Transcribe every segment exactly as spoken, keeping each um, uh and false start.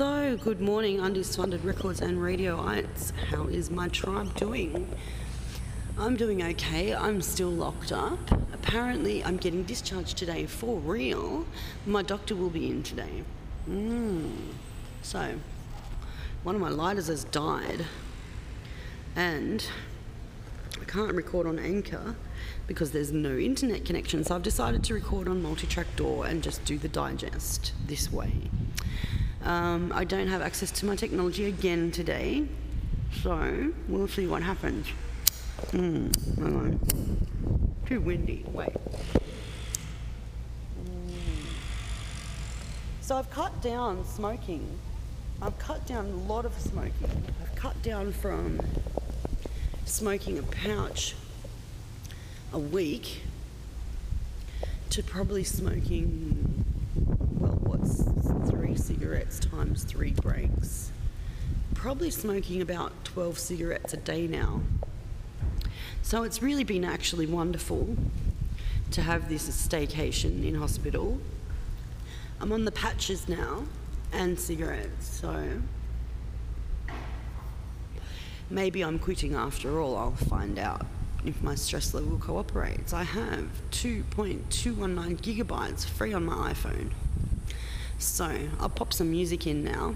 So, good morning, Undisfunded Records and Radioites. How is my tribe doing? I'm doing okay. I'm still locked up. Apparently, I'm getting discharged today for real. My doctor will be in today. Mm. So, one of my lighters has died. And I can't record on Anchor because there's no internet connection. So I've decided to record on Multitrack Door and just do the digest this way. Um, I don't have access to my technology again today, so we'll see what happens. Mm, hang on. Too windy. Wait. Mm. So I've cut down smoking. I've cut down a lot of smoking. I've cut down from smoking a pouch a week to probably smoking, well, what's three cigarettes times three breaks? Probably smoking about twelve cigarettes a day now. So it's really been actually wonderful to have this staycation in hospital. I'm on the patches now and cigarettes, so maybe I'm quitting after all. I'll find out if my stress level cooperates. I have two point two one nine gigabytes free on my iPhone. So I'll pop some music in now.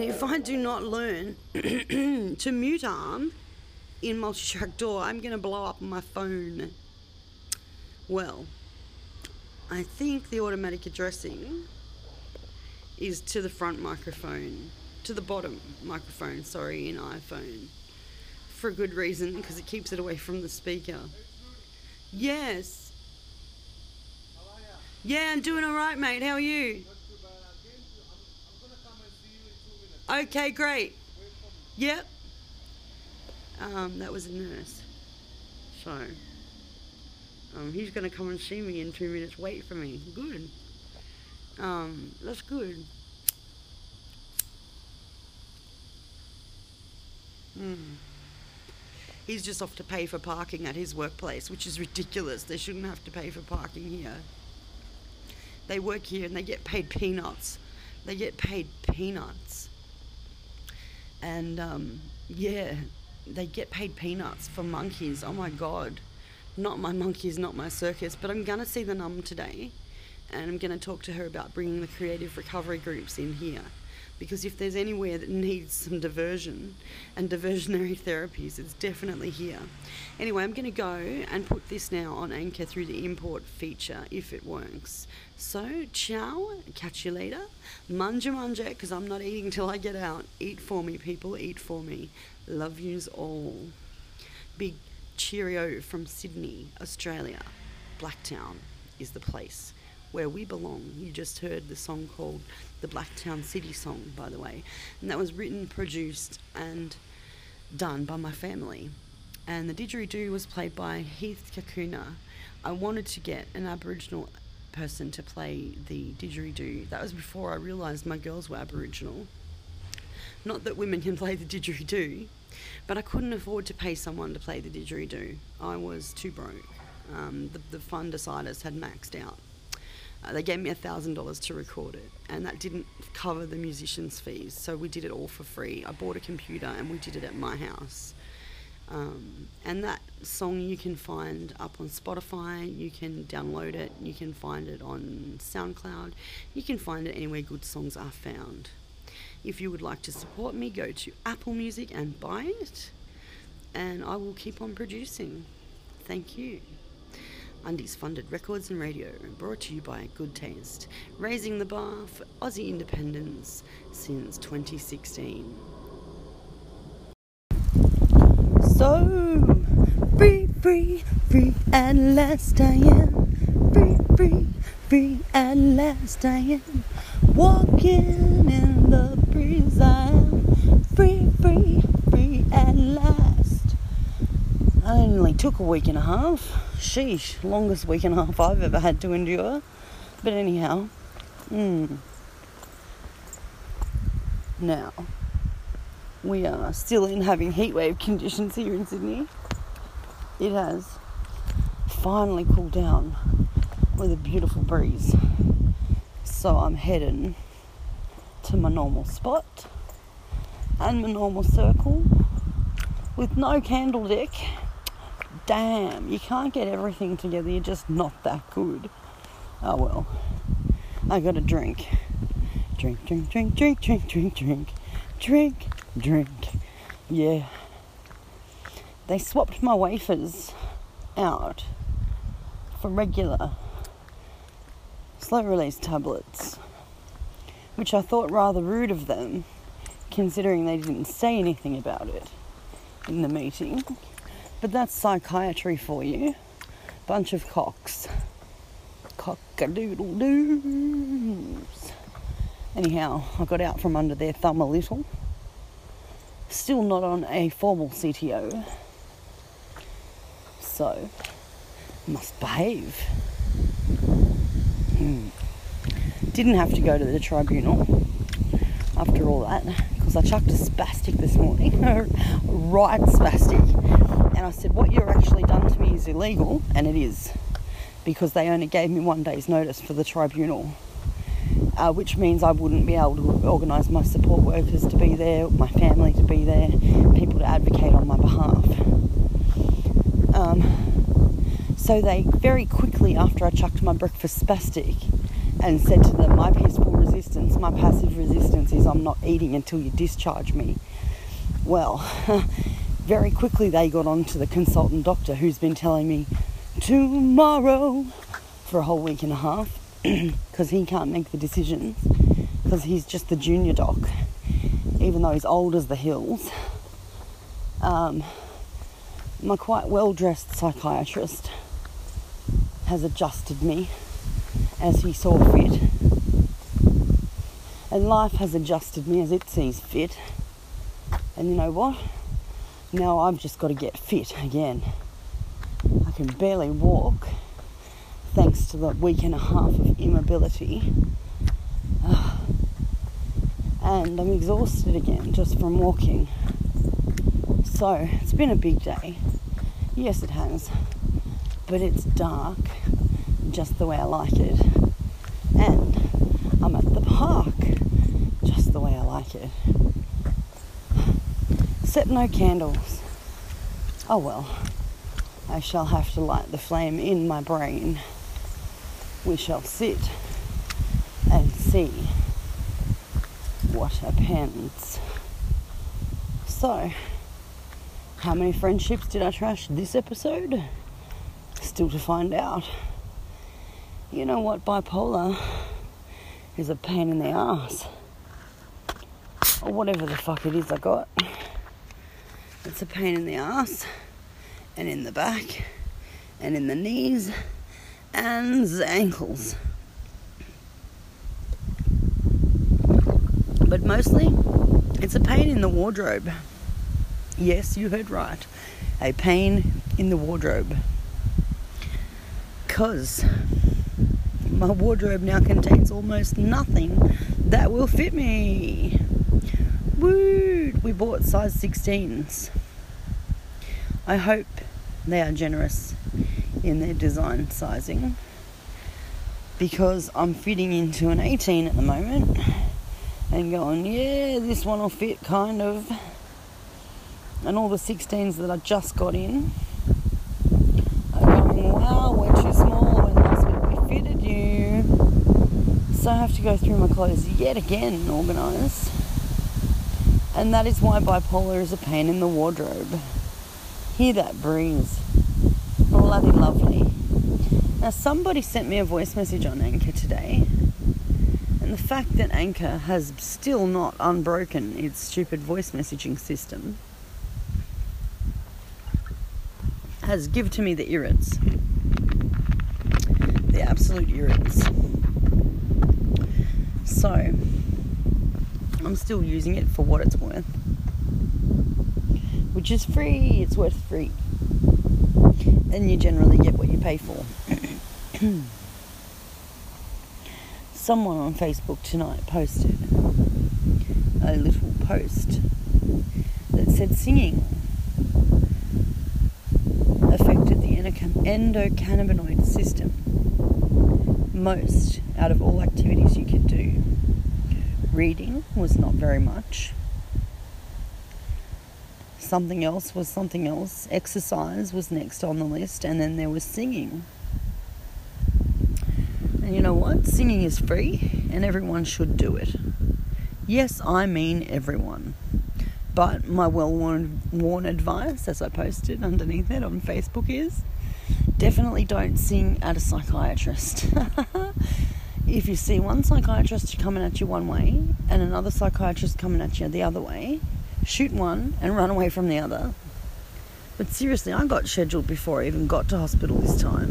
If I do not learn to mute arm in Multitrack Door, I'm going to blow up my phone. Well, I think the automatic addressing is to the front microphone, to the bottom microphone, sorry, in iPhone. for a good reason, because it keeps it away from the speaker. Yes. How are you? Yeah, I'm doing all right, mate. How are you? Not too bad. I'm going to come and see you in two minutes. Okay, great. Yep. Um, that was a nurse. So, um, he's going to come and see me in two minutes. Wait for me. Good. Um, that's good. Mm. He's just off to pay for parking at his workplace, which is ridiculous. They shouldn't have to pay for parking here. They work here and they get paid peanuts. They get paid peanuts. And, um, yeah, they get paid peanuts for monkeys. Oh, my God. Not my monkeys, not my circus. But I'm going to see the N U M today, and I'm going to talk to her about bringing the creative recovery groups in here. Because if there's anywhere that needs some diversion and diversionary therapies, it's definitely here. Anyway, I'm going to go and put this now on Anchor through the import feature, if it works. So, ciao, catch you later. Manja manja, because I'm not eating till I get out. Eat for me, people, eat for me. Love yous all. Big cheerio from Sydney, Australia. Blacktown is the place where we belong. You just heard the song called the Blacktown City Song, by the way, and that was written, produced and done by my family, and the didgeridoo was played by Heath Kakuna. I wanted to get an Aboriginal person to play the didgeridoo. That was before I realised my girls were Aboriginal. Not that women can play the didgeridoo, but I couldn't afford to pay someone to play the didgeridoo. I was too broke. Um, the, the fund deciders had maxed out. Uh, they gave me one thousand dollars to record it, and that didn't cover the musicians' fees, so we did it all for free. I bought a computer and we did it at my house. Um, and that song you can find up on Spotify, you can download it, you can find it on SoundCloud, you can find it anywhere good songs are found. If you would like to support me, go to Apple Music and buy it, and I will keep on producing. Thank you. Undisfunded Records and Radio, brought to you by Good Taste, raising the bar for Aussie independence since twenty sixteen. So, free, free, free at last I am, free, free, free at last I am, walking in the breeze I am, free, free, free at last. I only took a week and a half. Sheesh, longest week and a half I've ever had to endure. But anyhow, mm. Now, we are still in having heatwave conditions here in Sydney. It has finally cooled down with a beautiful breeze. So I'm heading to my normal spot and my normal circle with no candle deck. Damn, you can't get everything together, you're just not that good. Oh well, I gotta drink. Drink, drink, drink, drink, drink, drink, drink, drink, drink. Yeah. They swapped my wafers out for regular slow release tablets, which I thought rather rude of them, considering they didn't say anything about it in the meeting. But that's psychiatry for you. Bunch of cocks. Cock-a-doodle-doos. Anyhow, I got out from under their thumb a little. Still not on a formal C T O. So, must behave. Hmm. Didn't have to go to the tribunal after all that, because I chucked a spastic this morning. Right spastic. And I said, what you've actually done to me is illegal, and it is, because they only gave me one day's notice for the tribunal, uh, which means I wouldn't be able to organise my support workers to be there, my family to be there, people to advocate on my behalf. Um, so they very quickly, after I chucked my breakfast spastic, and said to them, my peaceful resistance, my passive resistance is I'm not eating until you discharge me. Well... Very quickly they got on to the consultant doctor who's been telling me tomorrow for a whole week and a half, because he can't make the decisions, because he's just the junior doc, even though he's old as the hills. Um, My quite well-dressed psychiatrist has adjusted me as he saw fit, and life has adjusted me as it sees fit. And you know what? Now I've just got to get fit again. I can barely walk thanks to the week and a half of immobility, uh, and I'm exhausted again just from walking. So it's been a big day. Yes, it has. But it's dark, just the way I like it. And I'm at the park, just the way I like it. Except no candles. Oh well. I shall have to light the flame in my brain. We shall sit and see what happens. So, how many friendships did I trash this episode? Still to find out. You know what? Bipolar is a pain in the ass. Or whatever the fuck it is I got. It's a pain in the ass. And in the back. And in the knees. And the ankles. But mostly, it's a pain in the wardrobe. Yes, you heard right. A pain in the wardrobe. Because my wardrobe now contains almost nothing that will fit me. Woo! We bought size sixteens. I hope they are generous in their design sizing, because I'm fitting into an eighteen at the moment and going, yeah, this one will fit, kind of. And all the sixteens that I just got in are going, wow, we're too small, and last week we fitted you. So I have to go through my clothes yet again and organise. And that is why bipolar is a pain in the wardrobe. Hear that breeze. Bloody lovely. Now, somebody sent me a voice message on Anchor today. And the fact that Anchor has still not unbroken its stupid voice messaging system has given to me the irrits, the absolute irrits. So, I'm still using it for what it's worth, which is free. It's worth free, and you generally get what you pay for. Someone on Facebook tonight posted a little post that said singing affected the endocannabinoid system most out of all activities you could do. Reading was not very much. Something else was something else. Exercise was next on the list, and then there was singing. And you know what? Singing is free, and everyone should do it. Yes, I mean everyone. But my well-worn worn advice, as I posted underneath it on Facebook, is definitely don't sing at a psychiatrist. If you see one psychiatrist coming at you one way and another psychiatrist coming at you the other way, shoot one and run away from the other. But seriously, I got scheduled before I even got to hospital this time.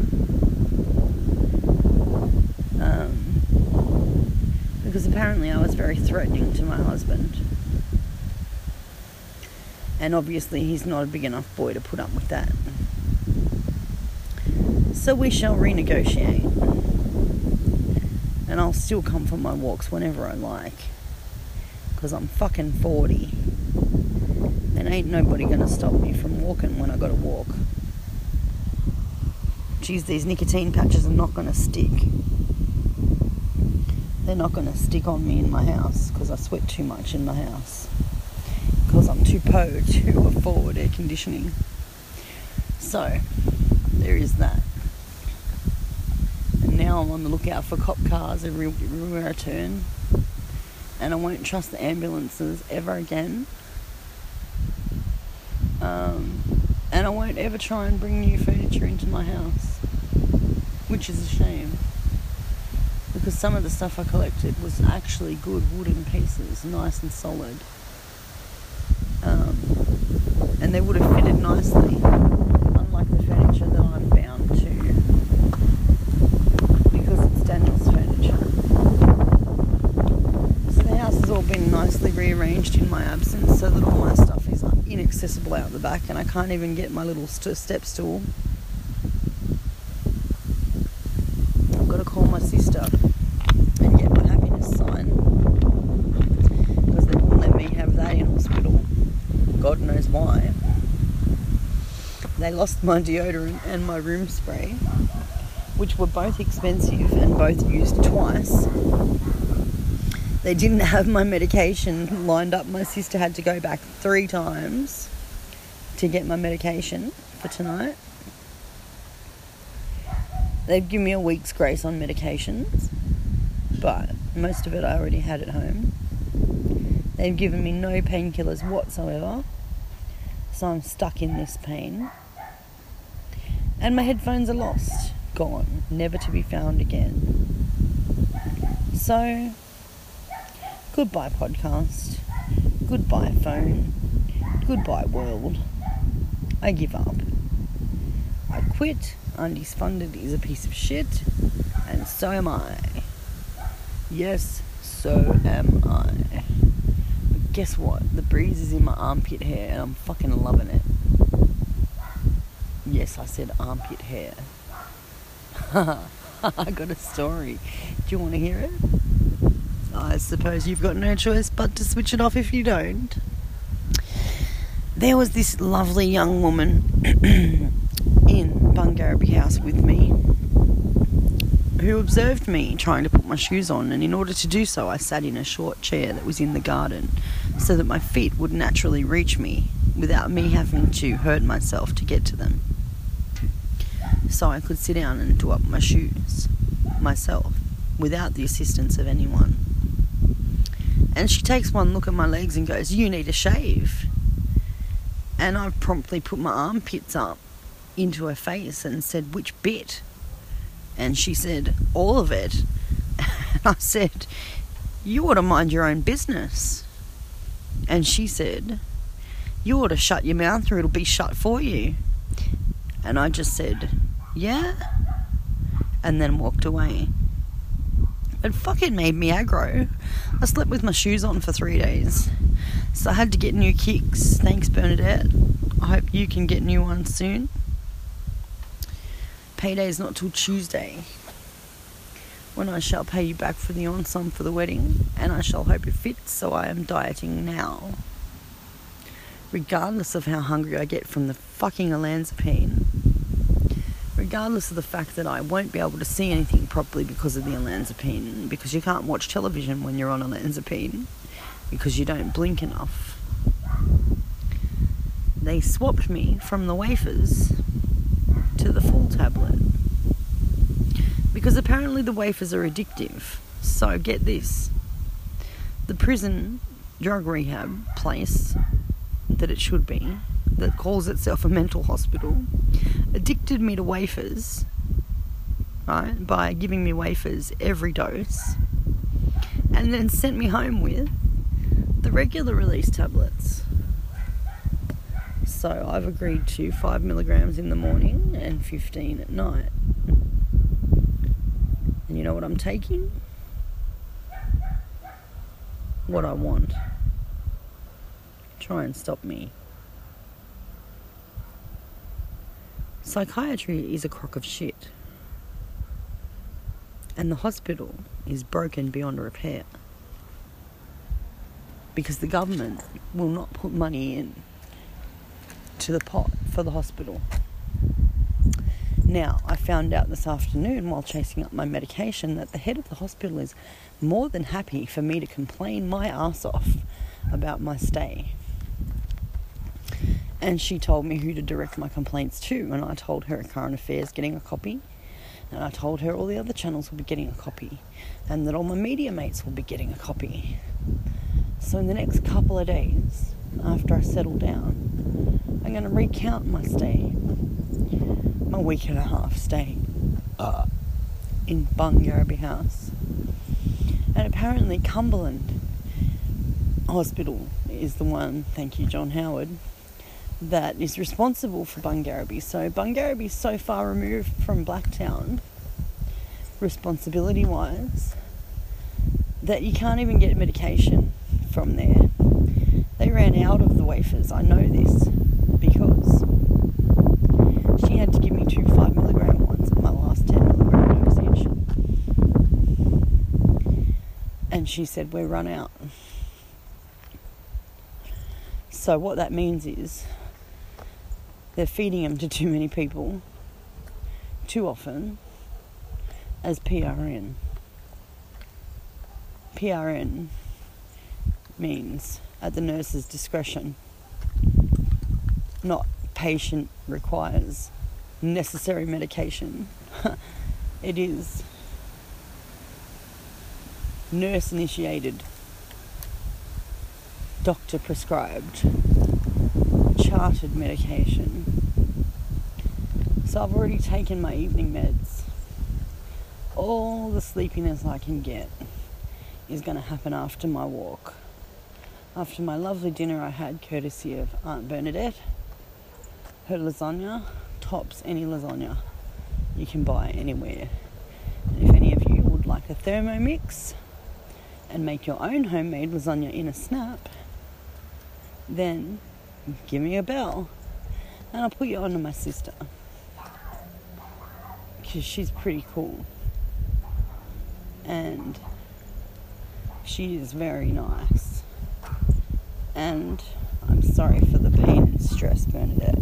Um, because apparently I was very threatening to my husband. And obviously he's not a big enough boy to put up with that. So we shall renegotiate. And I'll still come for my walks whenever I like. Because I'm fucking forty. And ain't nobody going to stop me from walking when I got to walk. Geez, these nicotine patches are not going to stick. They're not going to stick on me in my house. Because I sweat too much in my house. Because I'm too po to afford air conditioning. So, there is that. And now I'm on the lookout for cop cars everywhere I turn. And I won't trust the ambulances ever again. Um, and I won't ever try and bring new furniture into my house. Which is a shame. Because some of the stuff I collected was actually good wooden pieces, nice and solid. Um, and they would have fitted nicely. accessible out the back, and I can't even get my little st- step stool. I've got to call my sister and get my happiness sign, because they wouldn't let me have that in hospital. God knows why. They lost my deodorant and my room spray, which were both expensive and both used twice. They didn't have my medication lined up. My sister had to go back three times to get my medication for tonight. They've given me a week's grace on medications, but most of it I already had at home. They've given me no painkillers whatsoever, so I'm stuck in this pain. And my headphones are lost, gone, never to be found again. So... goodbye podcast, goodbye phone, goodbye world. I give up. I quit. Undisfunded is a piece of shit, and so am I. Yes, so am I. But guess what? The breeze is in my armpit hair and I'm fucking loving it. Yes, I said armpit hair. I got a story. Do you want to hear it? I suppose you've got no choice but to switch it off if you don't. There was this lovely young woman in Bungarribee House with me who observed me trying to put my shoes on, and in order to do so I sat in a short chair that was in the garden so that my feet would naturally reach me without me having to hurt myself to get to them, so I could sit down and do up my shoes myself without the assistance of anyone. And she takes one look at my legs and goes, "You need a shave." And I've promptly put my armpits up into her face and said, "Which bit?" And she said, "All of it." And I said, "You ought to mind your own business." And she said, "You ought to shut your mouth or it'll be shut for you." And I just said, "Yeah?" And then walked away. It fucking made me aggro. I slept with my shoes on for three days. So I had to get new kicks. Thanks, Bernadette. I hope you can get new ones soon. Payday's not till Tuesday, when I shall pay you back for the ensemble for the wedding, and I shall hope it fits, so I am dieting now. Regardless of how hungry I get from the fucking olanzapine. Regardless of the fact that I won't be able to see anything properly because of the olanzapine, because you can't watch television when you're on olanzapine, because you don't blink enough. They swapped me from the wafers to the full tablet, because apparently the wafers are addictive. So get this. The prison drug rehab place that it should be, that calls itself a mental hospital, addicted me to wafers, right, by giving me wafers every dose, and then sent me home with the regular release tablets. So I've agreed to five milligrams in the morning and fifteen at night. And you know what I'm taking? What I want. Try and stop me. Psychiatry is a crock of shit, and the hospital is broken beyond repair, because the government will not put money in to the pot for the hospital. Now, I found out this afternoon while chasing up my medication that the head of the hospital is more than happy for me to complain my ass off about my stay. And she told me who to direct my complaints to, and I told her Current Affairs getting a copy, and I told her all the other channels will be getting a copy, and that all my media mates will be getting a copy. So in the next couple of days, after I settle down, I'm going to recount my stay, my week and a half stay uh, in Bungarribee House. And apparently Cumberland Hospital is the one, thank you John Howard, that is responsible for Bungarribee. So Bungarribee is so far removed from Blacktown, responsibility-wise, that you can't even get medication from there. They ran out of the wafers. I know this because she had to give me two five milligram ones at my last ten milligram dosage, and she said we're run out. So what that means is they're feeding them to too many people too often as P R N. P R N means at the nurse's discretion, not patient requires necessary medication. It is nurse initiated, doctor prescribed, charted medication. So I've already taken my evening meds. All the sleepiness I can get is going to happen after my walk, after my lovely dinner I had courtesy of Aunt Bernadette. Her lasagna tops any lasagna you can buy anywhere. And if any of you would like a Thermomix and make your own homemade lasagna in a snap, then give me a bell and I'll put you on to my sister, because she's pretty cool and she is very nice. And I'm sorry for the pain and stress, Bernadette.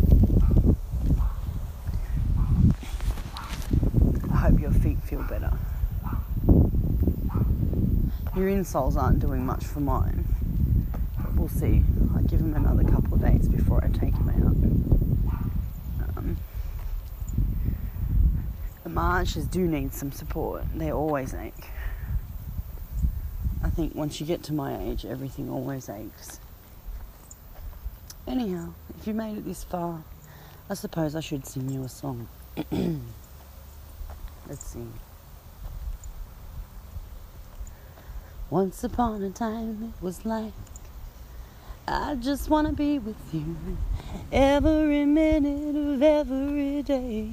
I hope your feet feel better. Your insoles aren't doing much for mine, but we'll see. I'll give them another couple of days before I take them out. Um, the marches do need some support. They always ache. I think once you get to my age, everything always aches. Anyhow, if you made it this far, I suppose I should sing you a song. Let's sing. Once upon a time it was like, I just want to be with you every minute of every day.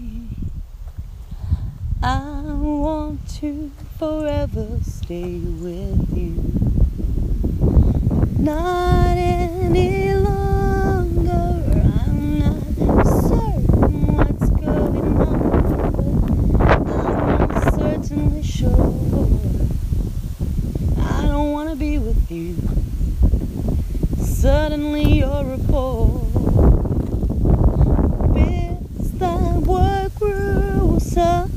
I want to forever stay with you. Not any longer. You. Suddenly you're a bore. Bits that were gruesome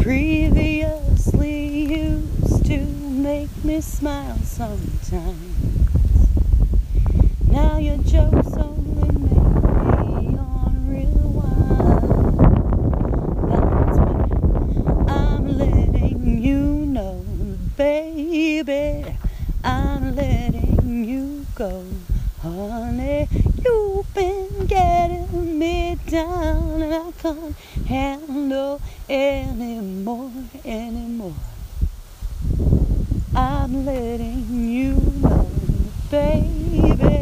previously used to make me smile sometimes. Now your jokes only make me on rewind. That's why I'm letting you know, baby. I'm letting you go, honey. You've been getting me down, and I can't handle anymore, anymore. I'm letting you know, baby.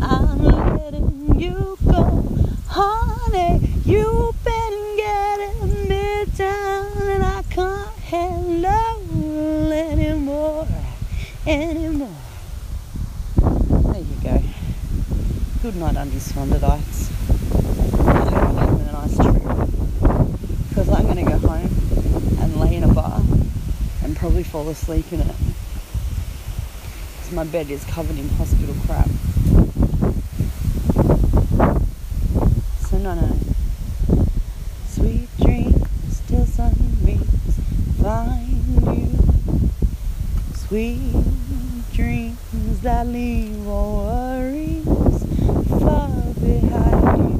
I'm letting you go, honey. You've been getting me down, and I can't handle anymore. Anymore. There you go. Good night, Undisfundedites. I hope I'm having a nice trip, because I'm going to go home and lay in a bath and probably fall asleep in it, because my bed is covered in hospital crap. So no, no. Sweet dreams till sunbeams find you. Sweet dreams that leave all worries far behind you.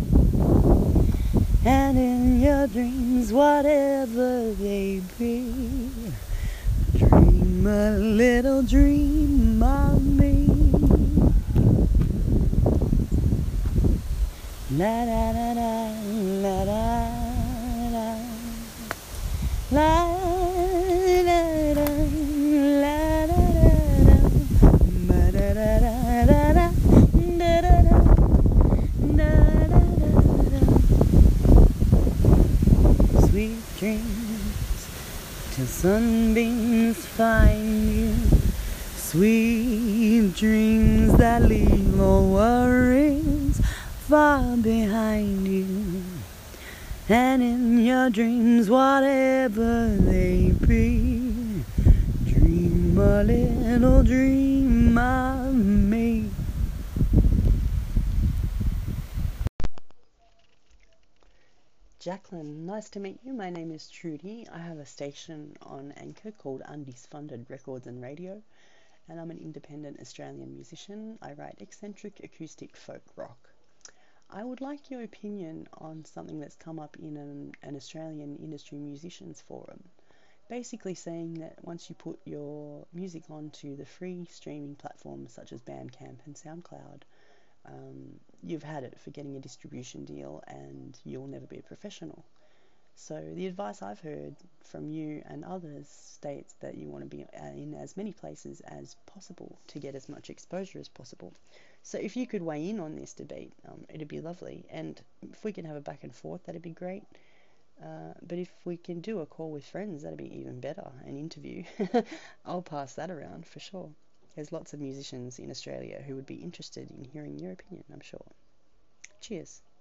And in your dreams, whatever they be, dream a little dream of me. La da da da, la da da, la da da. Sweet dreams till sunbeams find you. Sweet dreams that leave all worries far behind you. And in your dreams, whatever they be, dream a little dream of me. Jacqueline, nice to meet you. My name is Trudy. I have a station on Anchor called Undisfunded Records and Radio, and I'm an independent Australian musician. I write eccentric acoustic folk rock. I would like your opinion on something that's come up in an, an Australian industry musicians forum, basically saying that once you put your music onto the free streaming platforms such as Bandcamp and SoundCloud, um, you've had it for getting a distribution deal and you'll never be a professional. So the advice I've heard from you and others states that you want to be in as many places as possible to get as much exposure as possible. So if you could weigh in on this debate, um, it'd be lovely. And if we can have a back and forth, that'd be great. Uh, but if we can do a call with friends, that'd be even better, an interview. I'll pass that around for sure. There's lots of musicians in Australia who would be interested in hearing your opinion, I'm sure. Cheers.